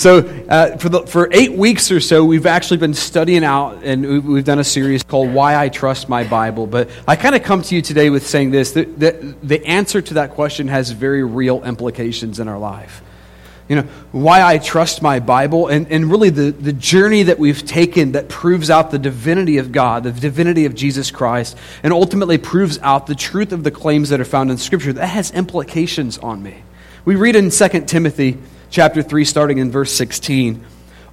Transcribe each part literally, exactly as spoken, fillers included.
So uh, for the, for eight weeks or so, we've actually been studying out, and we've, we've done a series called Why I Trust My Bible. But I kind of come to you today with saying this, that, that the answer to that question has very real implications in our life. You know, why I trust my Bible, and, and really the, the journey that we've taken that proves out the divinity of God, the divinity of Jesus Christ, and ultimately proves out the truth of the claims that are found in Scripture. That has implications on me. We read in Second Timothy chapter three, starting in verse sixteen,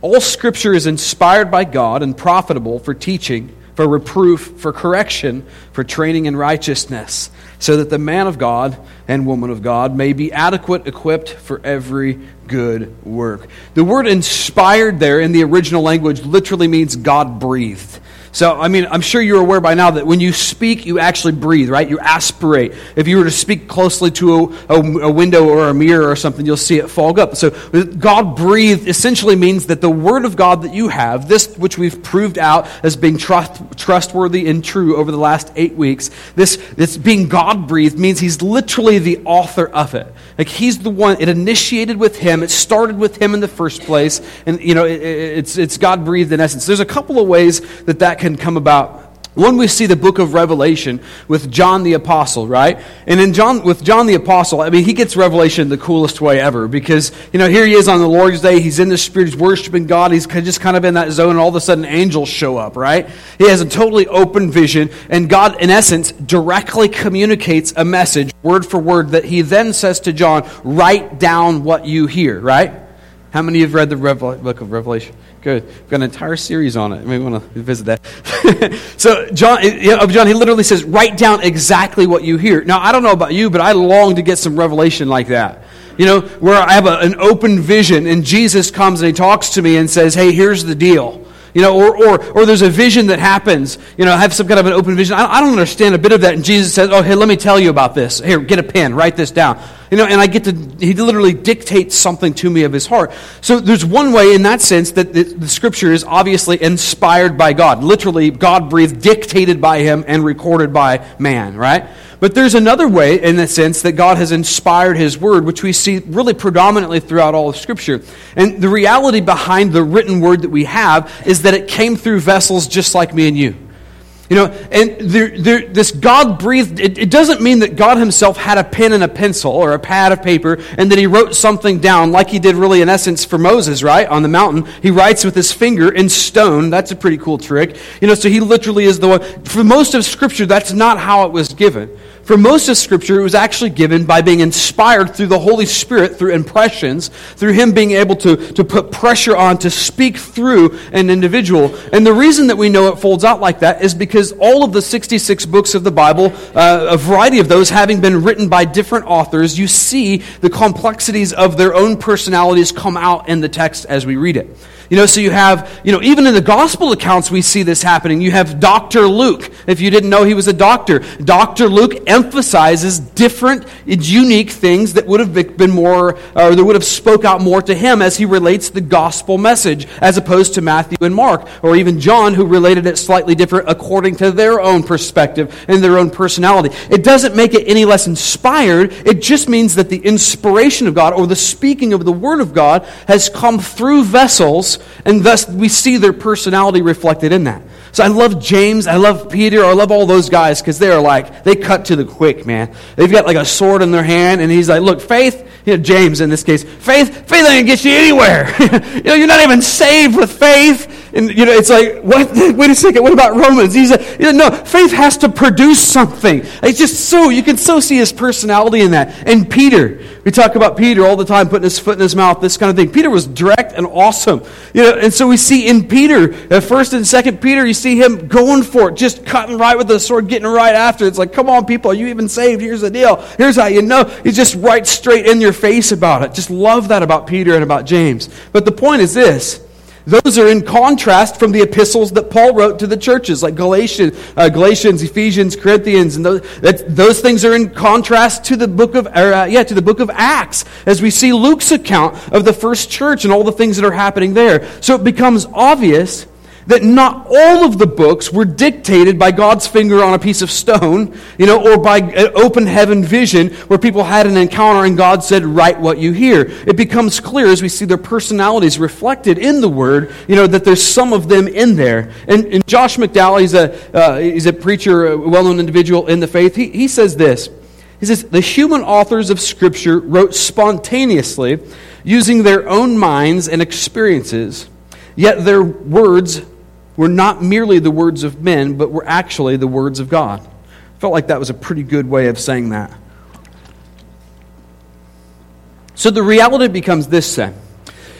"All Scripture is inspired by God and profitable for teaching, for reproof, for correction, for training in righteousness, so that the man of God and woman of God may be adequate, equipped for every good work." The word inspired there in the original language literally means God breathed. So, I mean, I'm sure you're aware by now that when you speak, you actually breathe, right? You aspirate. If you were to speak closely to a, a, a window or a mirror or something, you'll see it fog up. So, God breathed essentially means that the word of God that you have, this which we've proved out as being trust, trustworthy and true over the last eight weeks, this, this being God breathed means he's literally the author of it. Like, he's the one, it initiated with him, it started with him in the first place, and, you know, it, it, it's, it's God breathed in essence. There's a couple of ways that that can come about. One, we see the book of Revelation with John the Apostle, right? And in John, with John the Apostle, I mean, he gets revelation the coolest way ever because, you know, here he is on the Lord's Day. He's in the Spirit. He's worshiping God. He's just kind of in that zone, and all of a sudden, angels show up, right? He has a totally open vision, and God, in essence, directly communicates a message, word for word, that he then says to John, "Write down what you hear," right? How many have read the Revel- book of Revelation? Good. We've got an entire series on it. Maybe we want to visit that. So John, of John, he literally says, "Write down exactly what you hear." Now, I don't know about you, but I long to get some revelation like that. You know, where I have a, an open vision, and Jesus comes and he talks to me and says, "Hey, here's the deal." You know, or, or or there's a vision that happens. You know, I have some kind of an open vision. I, I don't understand a bit of that. And Jesus says, "Oh, hey, let me tell you about this. Here, get a pen. Write this down." You know, and I get to, he literally dictates something to me of his heart. So there's one way in that sense that the, the Scripture is obviously inspired by God. Literally, God breathed, dictated by him, and recorded by man, right? But there's another way in the sense that God has inspired his word, which we see really predominantly throughout all of Scripture. And the reality behind the written word that we have is that it came through vessels just like me and you. You know, and there, there, this God breathed, it, it doesn't mean that God himself had a pen and a pencil or a pad of paper and that he wrote something down like he did really in essence for Moses, right? On the mountain, he writes with his finger in stone. That's a pretty cool trick. You know, so he literally is the one. For most of Scripture, that's not how it was given. For most of Scripture, it was actually given by being inspired through the Holy Spirit, through impressions, through him being able to, to put pressure on, to speak through an individual. And the reason that we know it folds out like that is because all of the sixty-six books of the Bible, uh, a variety of those having been written by different authors, you see the complexities of their own personalities come out in the text as we read it. You know, so you have, you know, even in the gospel accounts, we see this happening. You have Doctor Luke. If you didn't know he was a doctor, Doctor Luke emphasizes different, unique things that would have been more, or that would have spoke out more to him as he relates the gospel message, as opposed to Matthew and Mark, or even John, who related it slightly different according to their own perspective and their own personality. It doesn't make it any less inspired. It just means that the inspiration of God, or the speaking of the Word of God, has come through vessels, and thus we see their personality reflected in that. So I love James, I love Peter, I love all those guys because they're like, they cut to the quick, man. They've got like a sword in their hand, and he's like, "Look, faith," you know, James in this case, faith, faith ain't get you anywhere. You know, you're not even saved with faith. And, you know, it's like, what? Wait a second, what about Romans? He's like, you know, no, faith has to produce something. It's just so, you can so see his personality in that. And Peter, we talk about Peter all the time, putting his foot in his mouth, this kind of thing. Peter was direct and awesome. You know, and so we see in Peter, at first and second Peter, you see him going for it, just cutting right with the sword, getting right after it. It's like, come on, people, are you even saved? Here's the deal. Here's how you know. He's just right straight in your face about it. Just love that about Peter and about James. But the point is this. Those are in contrast from the epistles that Paul wrote to the churches, like Galatians, uh, Galatians, Ephesians, Corinthians, and those, that, those things are in contrast to the book of, or, uh, yeah, to the book of Acts, as we see Luke's account of the first church and all the things that are happening there. So it becomes obvious that not all of the books were dictated by God's finger on a piece of stone, you know, or by an open heaven vision where people had an encounter and God said, write what you hear. It becomes clear as we see their personalities reflected in the Word, you know, that there's some of them in there. And, and Josh McDowell, he's a, uh, he's a preacher, a well-known individual in the faith. He, he says this. He says, the human authors of Scripture wrote spontaneously using their own minds and experiences, yet their words were not merely the words of men, but were actually the words of God. I felt like that was a pretty good way of saying that. So the reality becomes this, then.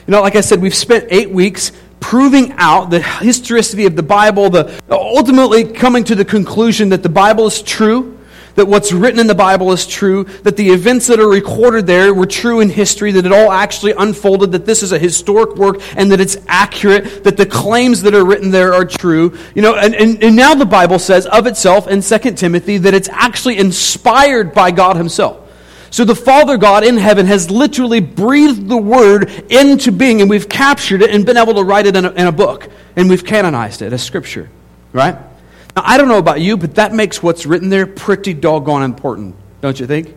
You know, like I said, we've spent eight weeks proving out the historicity of the Bible, the ultimately coming to the conclusion that the Bible is true, that what's written in the Bible is true, that the events that are recorded there were true in history, that it all actually unfolded, that this is a historic work, and that it's accurate, that the claims that are written there are true. You know, and, and, and now the Bible says of itself in Second Timothy that it's actually inspired by God himself. So the Father God in heaven has literally breathed the Word into being, and we've captured it and been able to write it in a, in a book, and we've canonized it as Scripture, right? Now, I don't know about you, but that makes what's written there pretty doggone important, don't you think?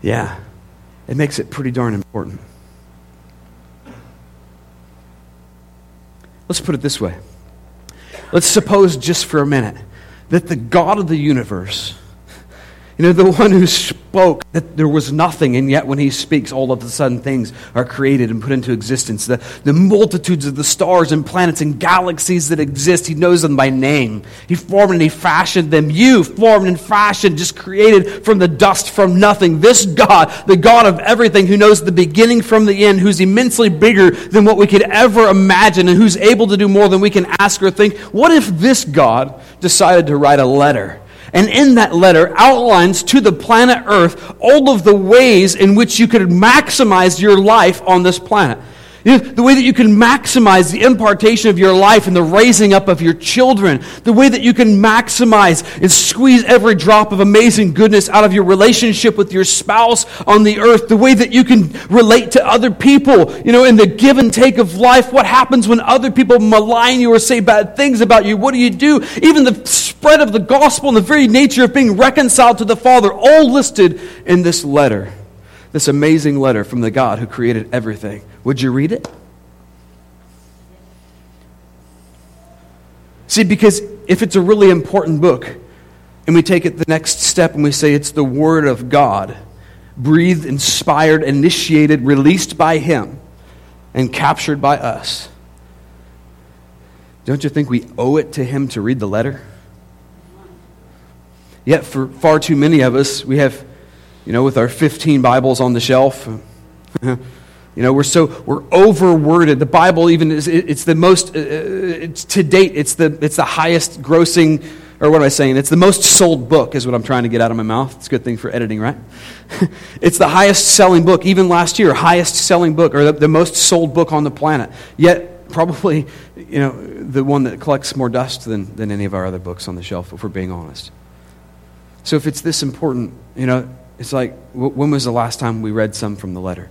Yes. Yeah, it makes it pretty darn important. Let's put it this way. Let's suppose just for a minute that the God of the universe, you know, the one who spoke that there was nothing, and yet when he speaks, all of a sudden things are created and put into existence. The, the multitudes of the stars and planets and galaxies that exist, he knows them by name. He formed and he fashioned them. You formed and fashioned, just created from the dust, from nothing. This God, the God of everything, who knows the beginning from the end, who's immensely bigger than what we could ever imagine, and who's able to do more than we can ask or think. What if this God decided to write a letter? And in that letter outlines to the planet Earth all of the ways in which you could maximize your life on this planet. You know, the way that you can maximize the impartation of your life and the raising up of your children. The way that you can maximize and squeeze every drop of amazing goodness out of your relationship with your spouse on the earth. The way that you can relate to other people, you know, in the give and take of life. What happens when other people malign you or say bad things about you? What do you do? Even the spread of the gospel and the very nature of being reconciled to the Father, all listed in this letter. This amazing letter from the God who created everything. Would you read it? See, because if it's a really important book, and we take it the next step and we say it's the Word of God, breathed, inspired, initiated, released by Him, and captured by us, don't you think we owe it to Him to read the letter? Yet for far too many of us, we have, you know, with our fifteen Bibles on the shelf, you know, we're so, we're overworded. The Bible even is, it's the most, it's to date, it's the it's the highest grossing, or what am I saying? It's the most sold book is what I'm trying to get out of my mouth. It's a good thing for editing, right? It's the highest selling book, even last year, highest selling book, or the, the most sold book on the planet. Yet, probably, you know, the one that collects more dust than, than any of our other books on the shelf, if we're being honest. So if it's this important, you know, it's like, when was the last time we read some from the letter?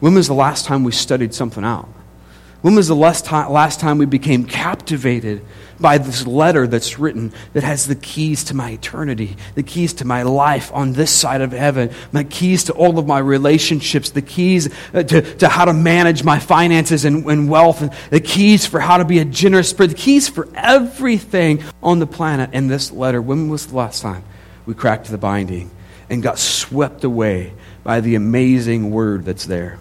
When was the last time we studied something out? When was the last time, last time we became captivated by this letter that's written that has the keys to my eternity, the keys to my life on this side of heaven, the keys to all of my relationships, the keys to, to how to manage my finances and, and wealth, and the keys for how to be a generous spirit, the keys for everything on the planet in this letter? When was the last time we cracked the binding and got swept away by the amazing Word that's there?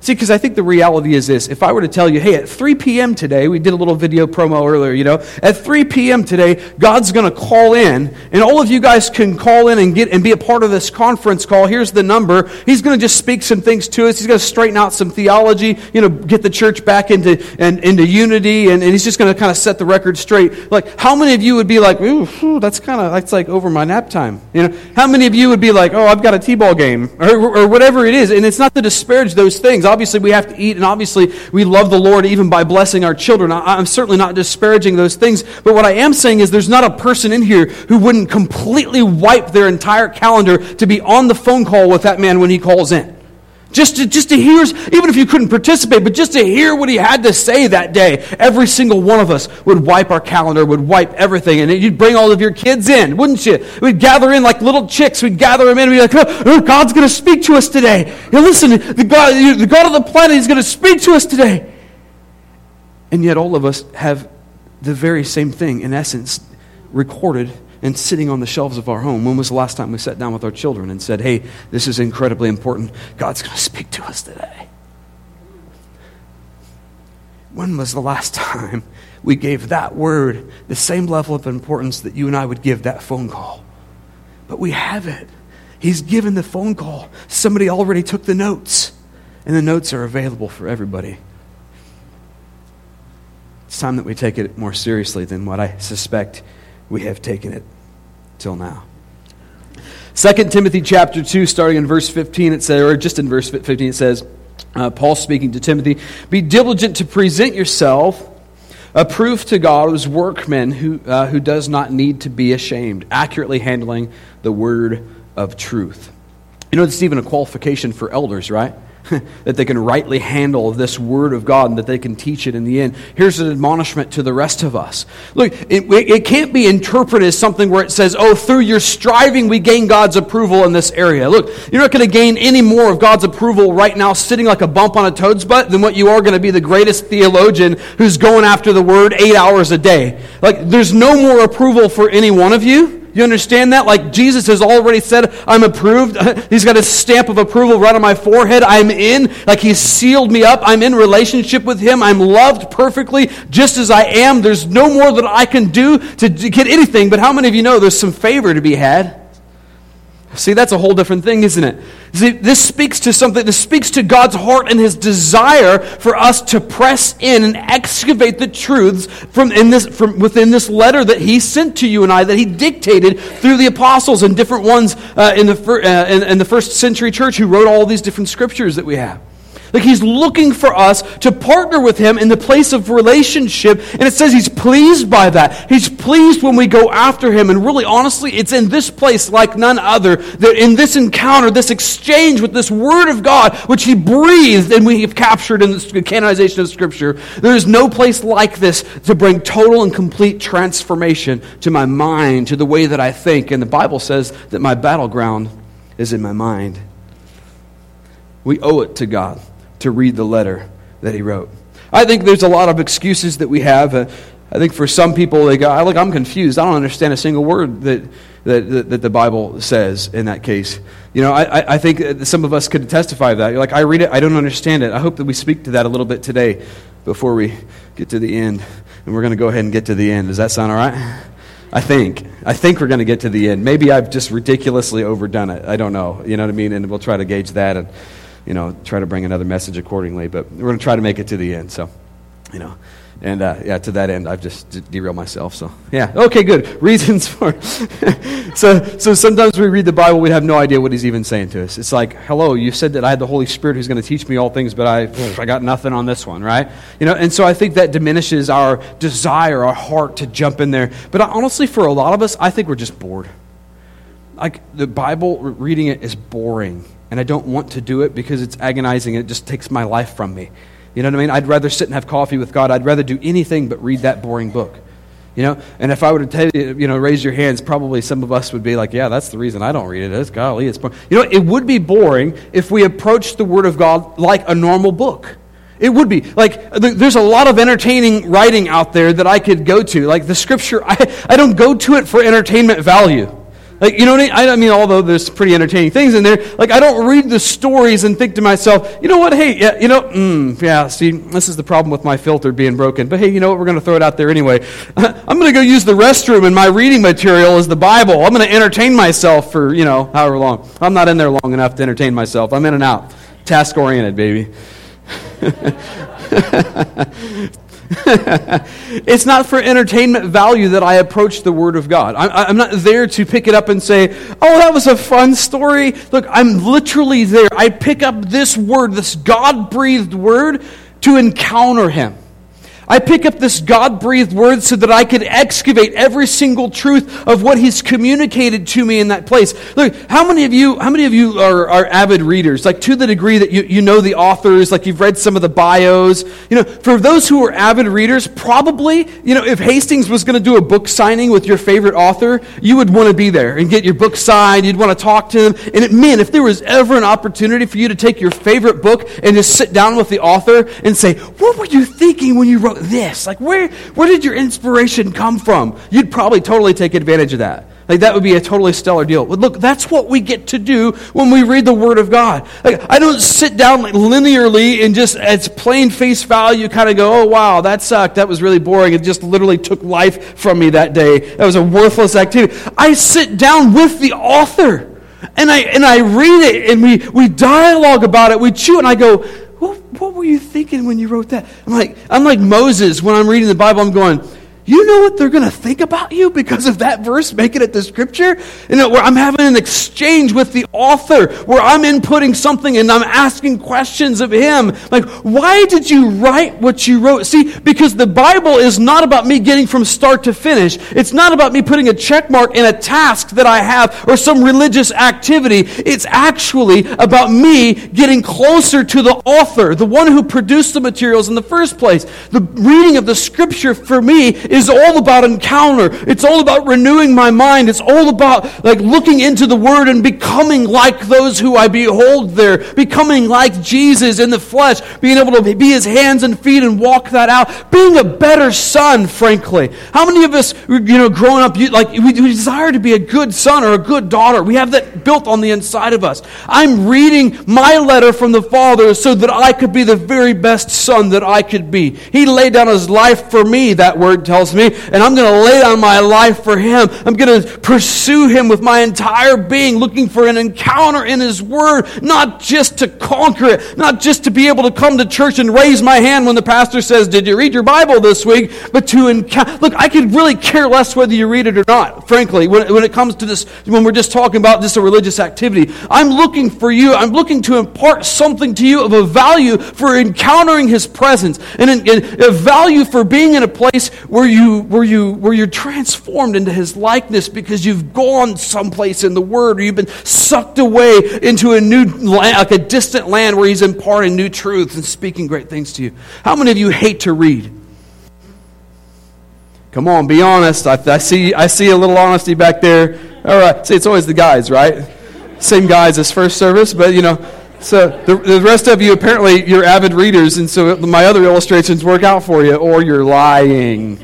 See, because I think the reality is this. If I were to tell you, hey, at three p.m. today, we did a little video promo earlier, you know, at three p.m. today, God's going to call in, and all of you guys can call in and get and be a part of this conference call. Here's the number. He's going to just speak some things to us. He's going to straighten out some theology, you know, get the church back into and into unity, and, and he's just going to kind of set the record straight. Like, how many of you would be like, ooh, ooh that's kind of, that's like over my nap time, you know? How many of you would be like, oh, I've got a t-ball game, or, or whatever it is? And it's not to disparage those things. I'll obviously we have to eat, and obviously we love the Lord even by blessing our children. I'm certainly not disparaging those things, but what I am saying is there's not a person in here who wouldn't completely wipe their entire calendar to be on the phone call with that man when he calls in. Just to, just to hear, even if you couldn't participate, but just to hear what he had to say that day, every single one of us would wipe our calendar, would wipe everything, and you'd bring all of your kids in, wouldn't you? We'd gather in like little chicks. We'd gather them in and be like, oh, oh, God's going to speak to us today. Now listen, the God, the God of the planet is going to speak to us today. And yet all of us have the very same thing, in essence, recorded and sitting on the shelves of our home. When was the last time we sat down with our children and said, hey, this is incredibly important. God's going to speak to us today. When was the last time we gave that word the same level of importance that you and I would give that phone call? But we haven't. He's given the phone call. Somebody already took the notes, and the notes are available for everybody. It's time that we take it more seriously than what I suspect we have taken it till now. Second Timothy chapter two, starting in verse fifteen, it says, or just in verse fifteen, it says, uh, Paul speaking to Timothy, be diligent to present yourself approved to God as workmen who, uh, who does not need to be ashamed, accurately handling the word of truth. You know, it's even a qualification for elders, right? That they can rightly handle this word of God and that they can teach it in the end. Here's an admonishment to the rest of us. Look, it, it can't be interpreted as something where it says, oh, through your striving, we gain God's approval in this area. Look, you're not going to gain any more of God's approval right now sitting like a bump on a toad's butt than what you are going to be the greatest theologian who's going after the word eight hours a day. Like, there's no more approval for any one of you. You understand that? Like Jesus has already said, I'm approved. He's got a stamp of approval right on my forehead. I'm in. Like he's sealed me up. I'm in relationship with him. I'm loved perfectly just as I am. There's no more that I can do to get anything. But how many of you know there's some favor to be had? See, that's a whole different thing, isn't it? See, this speaks to something. This speaks to God's heart and his desire for us to press in and excavate the truths from in this from within this letter that he sent to you and I, that he dictated through the apostles and different ones uh, in the fir- uh, in, in the first century church who wrote all these different scriptures that we have. Like he's looking for us to partner with him in the place of relationship. And it says he's pleased by that. He's pleased when we go after him. And really, honestly, it's in this place like none other, that in this encounter, this exchange with this word of God, which he breathed and we have captured in the canonization of Scripture, there is no place like this to bring total and complete transformation to my mind, to the way that I think. And the Bible says that my battleground is in my mind. We owe it to God to read the letter that he wrote. I think there's a lot of excuses that we have. Uh, I think for some people, they go, look, I'm confused. I don't understand a single word that that, that, that the Bible says in that case. You know, I, I think some of us could testify to that. You're like, I read it, I don't understand it. I hope that we speak to that a little bit today before we get to the end. And we're going to go ahead and get to the end. Does that sound all right? I think. I think we're going to get to the end. Maybe I've just ridiculously overdone it. I don't know. You know what I mean? And we'll try to gauge that and you know, try to bring another message accordingly, but we're going to try to make it to the end, so, you know, and, uh, yeah, to that end, I've just d- derailed myself, so, yeah, okay, good, reasons for, so, so sometimes we read the Bible, we have no idea what he's even saying to us. It's like, hello, you said that I had the Holy Spirit who's going to teach me all things, but I, pff, I got nothing on this one, right? You know, and so I think that diminishes our desire, our heart to jump in there, but I, honestly, for a lot of us, I think we're just bored. Like, the Bible, reading it is boring. And I don't want to do it because it's agonizing and it just takes my life from me. You know what I mean? I'd rather sit and have coffee with God. I'd rather do anything but read that boring book. You know? And if I were to tell you, you know, raise your hands, probably some of us would be like, yeah, that's the reason I don't read it. It's golly, it's boring. You know, it would be boring if we approached the Word of God like a normal book. It would be. Like, there's a lot of entertaining writing out there that I could go to. Like, the Scripture, I, I don't go to it for entertainment value. Like, you know what I mean? I mean, although there's pretty entertaining things in there, like, I don't read the stories and think to myself, you know what, hey, yeah, you know, mm, yeah, see, this is the problem with my filter being broken, but hey, you know what, we're going to throw it out there anyway. I'm going to go use the restroom in my reading material as the Bible. I'm going to entertain myself for, you know, however long. I'm not in there long enough to entertain myself. I'm in and out. Task-oriented, baby. It's not for entertainment value that I approach the Word of God. I'm, I'm not there to pick it up and say, oh, that was a fun story. Look, I'm literally there. I pick up this Word, this God-breathed Word, to encounter Him. I pick up this God-breathed Word so that I could excavate every single truth of what He's communicated to me in that place. Look, how many of you, how many of you are, are avid readers? Like, to the degree that you, you know the authors, like you've read some of the bios. You know, for those who are avid readers, probably, you know, if Hastings was going to do a book signing with your favorite author, you would want to be there and get your book signed. You'd want to talk to them. And it, man, if there was ever an opportunity for you to take your favorite book and just sit down with the author and say, what were you thinking when you wrote this? Like, where where did your inspiration come from? You'd probably totally take advantage of that. Like, that would be a totally stellar deal. But look, that's what we get to do when we read the Word of God. Like, I don't sit down like linearly and just as plain face value kind of go, oh, wow, that sucked. That was really boring. It just literally took life from me that day. That was a worthless activity. I sit down with the author and I and I read it and we, we dialogue about it. We chew and I go, what were you thinking when you wrote that? I'm like, I'm like Moses when I'm reading the Bible. I'm going, you know what they're going to think about you because of that verse making it the scripture? You know, where I'm having an exchange with the author, where I'm inputting something and I'm asking questions of him. Like, why did you write what you wrote? See, because the Bible is not about me getting from start to finish. It's not about me putting a check mark in a task that I have or some religious activity. It's actually about me getting closer to the author, the one who produced the materials in the first place. The reading of the scripture for me is is all about encounter. It's all about renewing my mind. It's all about like looking into the Word and becoming like those who I behold there, becoming like Jesus in the flesh, being able to be His hands and feet and walk that out, being a better son, frankly. How many of us, you know, growing up, you, like we desire to be a good son or a good daughter? We have that built on the inside of us. I'm reading my letter from the Father so that I could be the very best son that I could be. He laid down His life for me, that word tells me, and I'm going to lay down my life for Him. I'm going to pursue Him with my entire being, looking for an encounter in His Word, not just to conquer it, not just to be able to come to church and raise my hand when the pastor says, did you read your Bible this week? But to encounter. Look, I could really care less whether you read it or not, frankly, when, when it comes to this, when we're just talking about this a religious activity. I'm looking for you. I'm looking to impart something to you of a value for encountering His presence, and, in, and a value for being in a place where you You, where, you, where you're transformed into His likeness because you've gone someplace in the Word, or you've been sucked away into a new land, like a distant land where He's imparting new truths and speaking great things to you. How many of you hate to read? Come on, be honest. I, I see I see a little honesty back there. All right. See, it's always the guys, right? Same guys as first service, but you know. So the, the rest of you, apparently, you're avid readers, and so my other illustrations work out for you, or you're lying.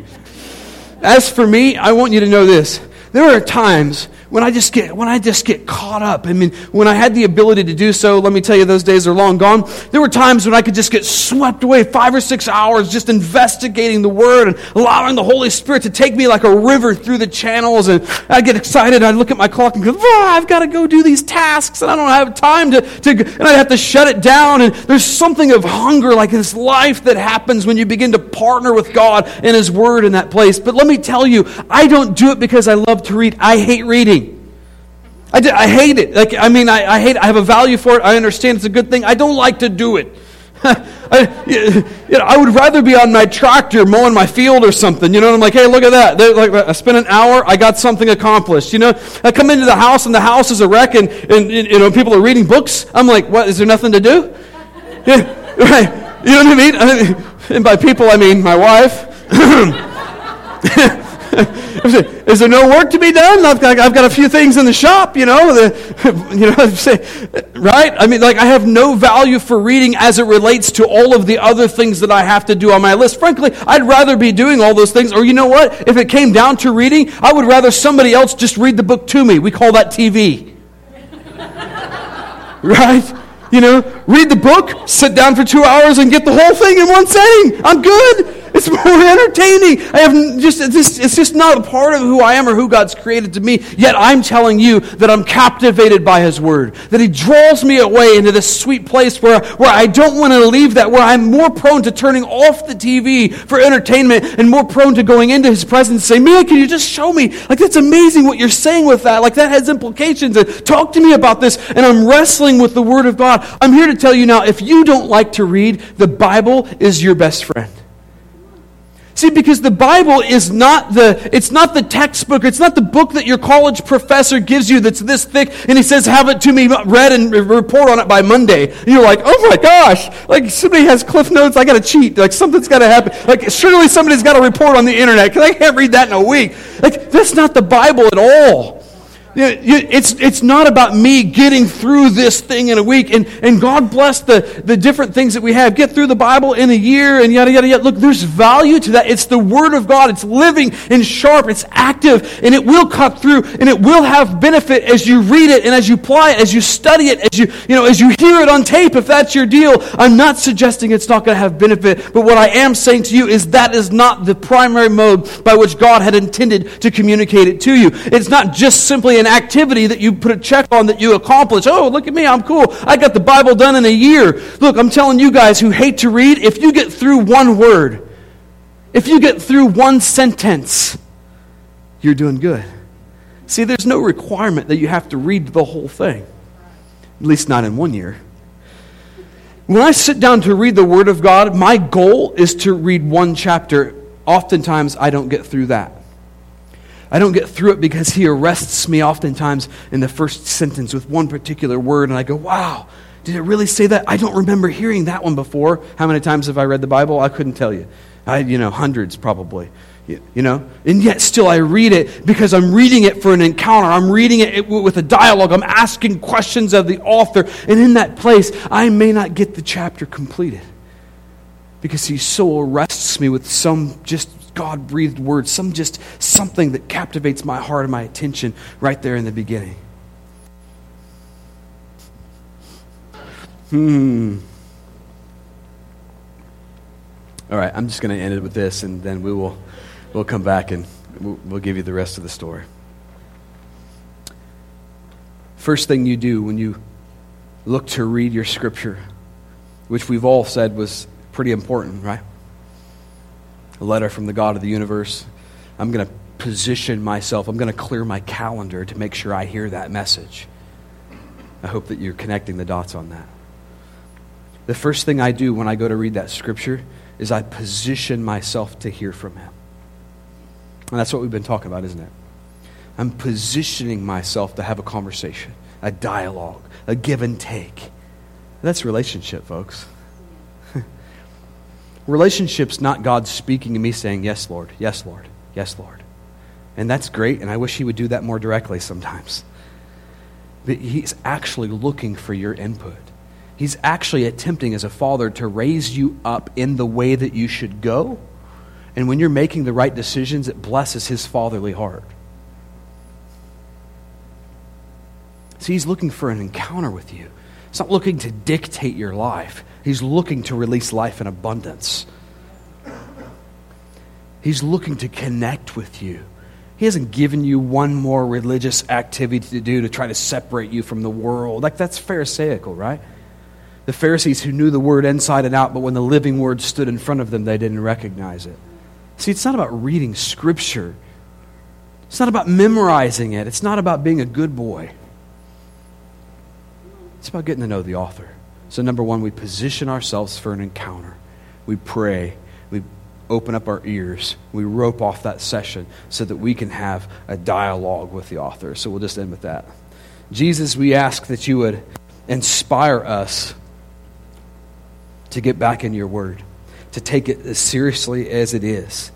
As for me, I want you to know this. There are times when I just get when I just get caught up. I mean, when I had the ability to do so, let me tell you, those days are long gone. There were times when I could just get swept away five or six hours just investigating the Word and allowing the Holy Spirit to take me like a river through the channels. And I'd get excited. I'd look at my clock and go, ah, I've got to go do these tasks, and I don't have time to, to, and I'd have to shut it down. And there's something of hunger, like this life that happens when you begin to partner with God and His Word in that place. But let me tell you, I don't do it because I love to read. I hate reading. I, do, I hate it. Like I mean, I, I hate. I have a value for it. I understand it's a good thing. I don't like to do it. I, you know, I would rather be on my tractor mowing my field or something. You know, and I'm like, hey, look at that. They're like, I spent an hour. I got something accomplished. You know, I come into the house and the house is a wreck, and, and, and you know, people are reading books. I'm like, what? Is there nothing to do? Yeah, right. You know what I mean? I mean? And by people, I mean my wife. Is there no work to be done? I've got, I've got a few things in the shop, you know. The, you know, I'm saying, right? I mean, like, I have no value for reading as it relates to all of the other things that I have to do on my list. Frankly, I'd rather be doing all those things. Or you know what? If it came down to reading, I would rather somebody else just read the book to me. We call that T V. Right? You know, read the book, sit down for two hours, and get the whole thing in one setting. I'm good. It's more entertaining. I have just it's, just it's just not a part of who I am or who God's created to me. Yet I'm telling you that I'm captivated by His Word, that He draws me away into this sweet place where, where I don't want to leave that, where I'm more prone to turning off the T V for entertainment and more prone to going into His presence and saying, man, can you just show me? Like, that's amazing what you're saying with that. Like, that has implications. And talk to me about this. And I'm wrestling with the Word of God. I'm here to tell you now, if you don't like to read, the Bible is your best friend. See, because the Bible is not the, it's not the textbook, it's not the book that your college professor gives you that's this thick, and he says, have it to me read and report on it by Monday. And you're like, oh my gosh, like somebody has Cliff Notes, I gotta cheat, like something's gotta happen. Like surely somebody's gotta report on the internet, because I can't read that in a week. Like that's not the Bible at all. It's, it's not about me getting through this thing in a week. And, and God bless the, the different things that we have. Get through the Bible in a year and yada, yada, yada. Look, there's value to that. It's the Word of God. It's living and sharp. It's active. And it will cut through. And it will have benefit as you read it and as you apply it, as you study it, as you, you know, as you hear it on tape, if that's your deal. I'm not suggesting it's not going to have benefit. But what I am saying to you is that is not the primary mode by which God had intended to communicate it to you. It's not just simply an An activity that you put a check on that you accomplish. Oh, look at me, I'm cool. I got the Bible done in a year. Look, I'm telling you guys who hate to read, if you get through one word, if you get through one sentence, you're doing good. See, there's no requirement that you have to read the whole thing, at least not in one year. When I sit down to read the Word of God, my goal is to read one chapter. Oftentimes, I don't get through that. I don't get through it because He arrests me oftentimes in the first sentence with one particular word, and I go, wow, did it really say that? I don't remember hearing that one before. How many times have I read the Bible? I couldn't tell you. I, you know, hundreds probably. You know, and yet still I read it because I'm reading it for an encounter. I'm reading it with a dialogue. I'm asking questions of the author, and in that place, I may not get the chapter completed because He so arrests me with some just God-breathed words, some just something that captivates my heart and my attention right there in the beginning. Hmm. All right, I'm just going to end it with this, and then we will we'll come back and we'll, we'll give you the rest of the story. First thing you do when you look to read your Scripture, which we've all said was pretty important, right? A letter from the God of the universe. I'm going to position myself. I'm going to clear my calendar to make sure I hear that message. I hope that you're connecting the dots on that. The first thing I do when I go to read that Scripture is I position myself to hear from Him. And that's what we've been talking about, isn't it? I'm positioning myself to have a conversation, a dialogue, a give and take. That's relationship, folks. Relationship's not God speaking to me saying, yes, Lord, yes, Lord, yes, Lord. And that's great, and I wish He would do that more directly sometimes. But He's actually looking for your input. He's actually attempting as a father to raise you up in the way that you should go. And when you're making the right decisions, it blesses His fatherly heart. See, He's looking for an encounter with you. He's not looking to dictate your life. He's looking to release life in abundance. He's looking to connect with you. He hasn't given you one more religious activity to do to try to separate you from the world. Like, that's pharisaical, right? The Pharisees who knew the Word inside and out, but when the living Word stood in front of them, they didn't recognize it. See, it's not about reading Scripture. It's not about memorizing it. It's not about being a good boy. It's about getting to know the author. So number one, we position ourselves for an encounter. We pray. We open up our ears. We rope off that session so that we can have a dialogue with the author. So we'll just end with that. Jesus, we ask that You would inspire us to get back in Your Word, to take it as seriously as it is.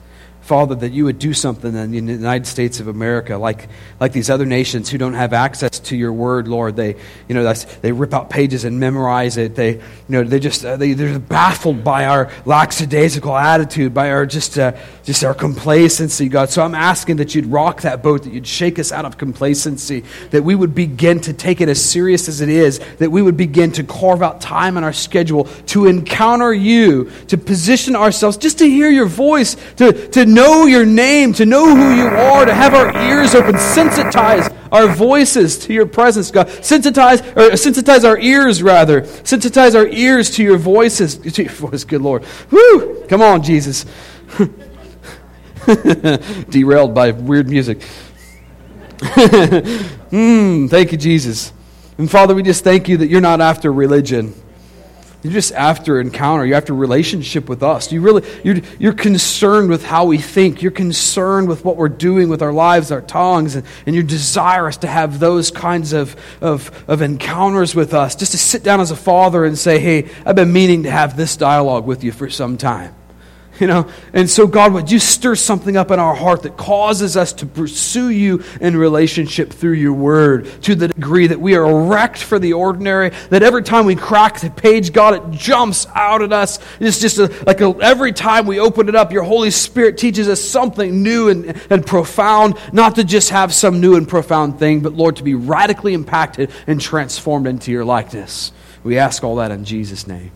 Father, that you would do something in the United States of America, like like these other nations who don't have access to your word, Lord. They, you know, that's, they rip out pages and memorize it. They, you know, they just uh, they they're baffled by our lackadaisical attitude, by our just uh, just our complacency, God. So I'm asking that you'd rock that boat, that you'd shake us out of complacency, that we would begin to take it as serious as it is, that we would begin to carve out time in our schedule to encounter you, to position ourselves, just to hear your voice, to to. know your name, to know who you are, to have our ears open, sensitize our voices to your presence, God. Sensitize, or sensitize our ears, rather. Sensitize our ears to your voices. To your voice, good Lord. Woo! Come on, Jesus. Derailed by weird music. mm, thank you, Jesus. And Father, we just thank you that you're not after religion. You're just after encounter. You're after relationship with us. You really, you're, you're concerned with how we think. You're concerned with what we're doing with our lives, our tongues, and, and you're desirous to have those kinds of, of, of encounters with us. Just to sit down as a father and say, hey, I've been meaning to have this dialogue with you for some time. You know, and so God, would you stir something up in our heart that causes us to pursue you in relationship through your word, to the degree that we are wrecked for the ordinary, that every time we crack the page, God, it jumps out at us. It's just a, like a, every time we open it up, your Holy Spirit teaches us something new and, and profound, not to just have some new and profound thing, but Lord, to be radically impacted and transformed into your likeness. We ask all that in Jesus' name.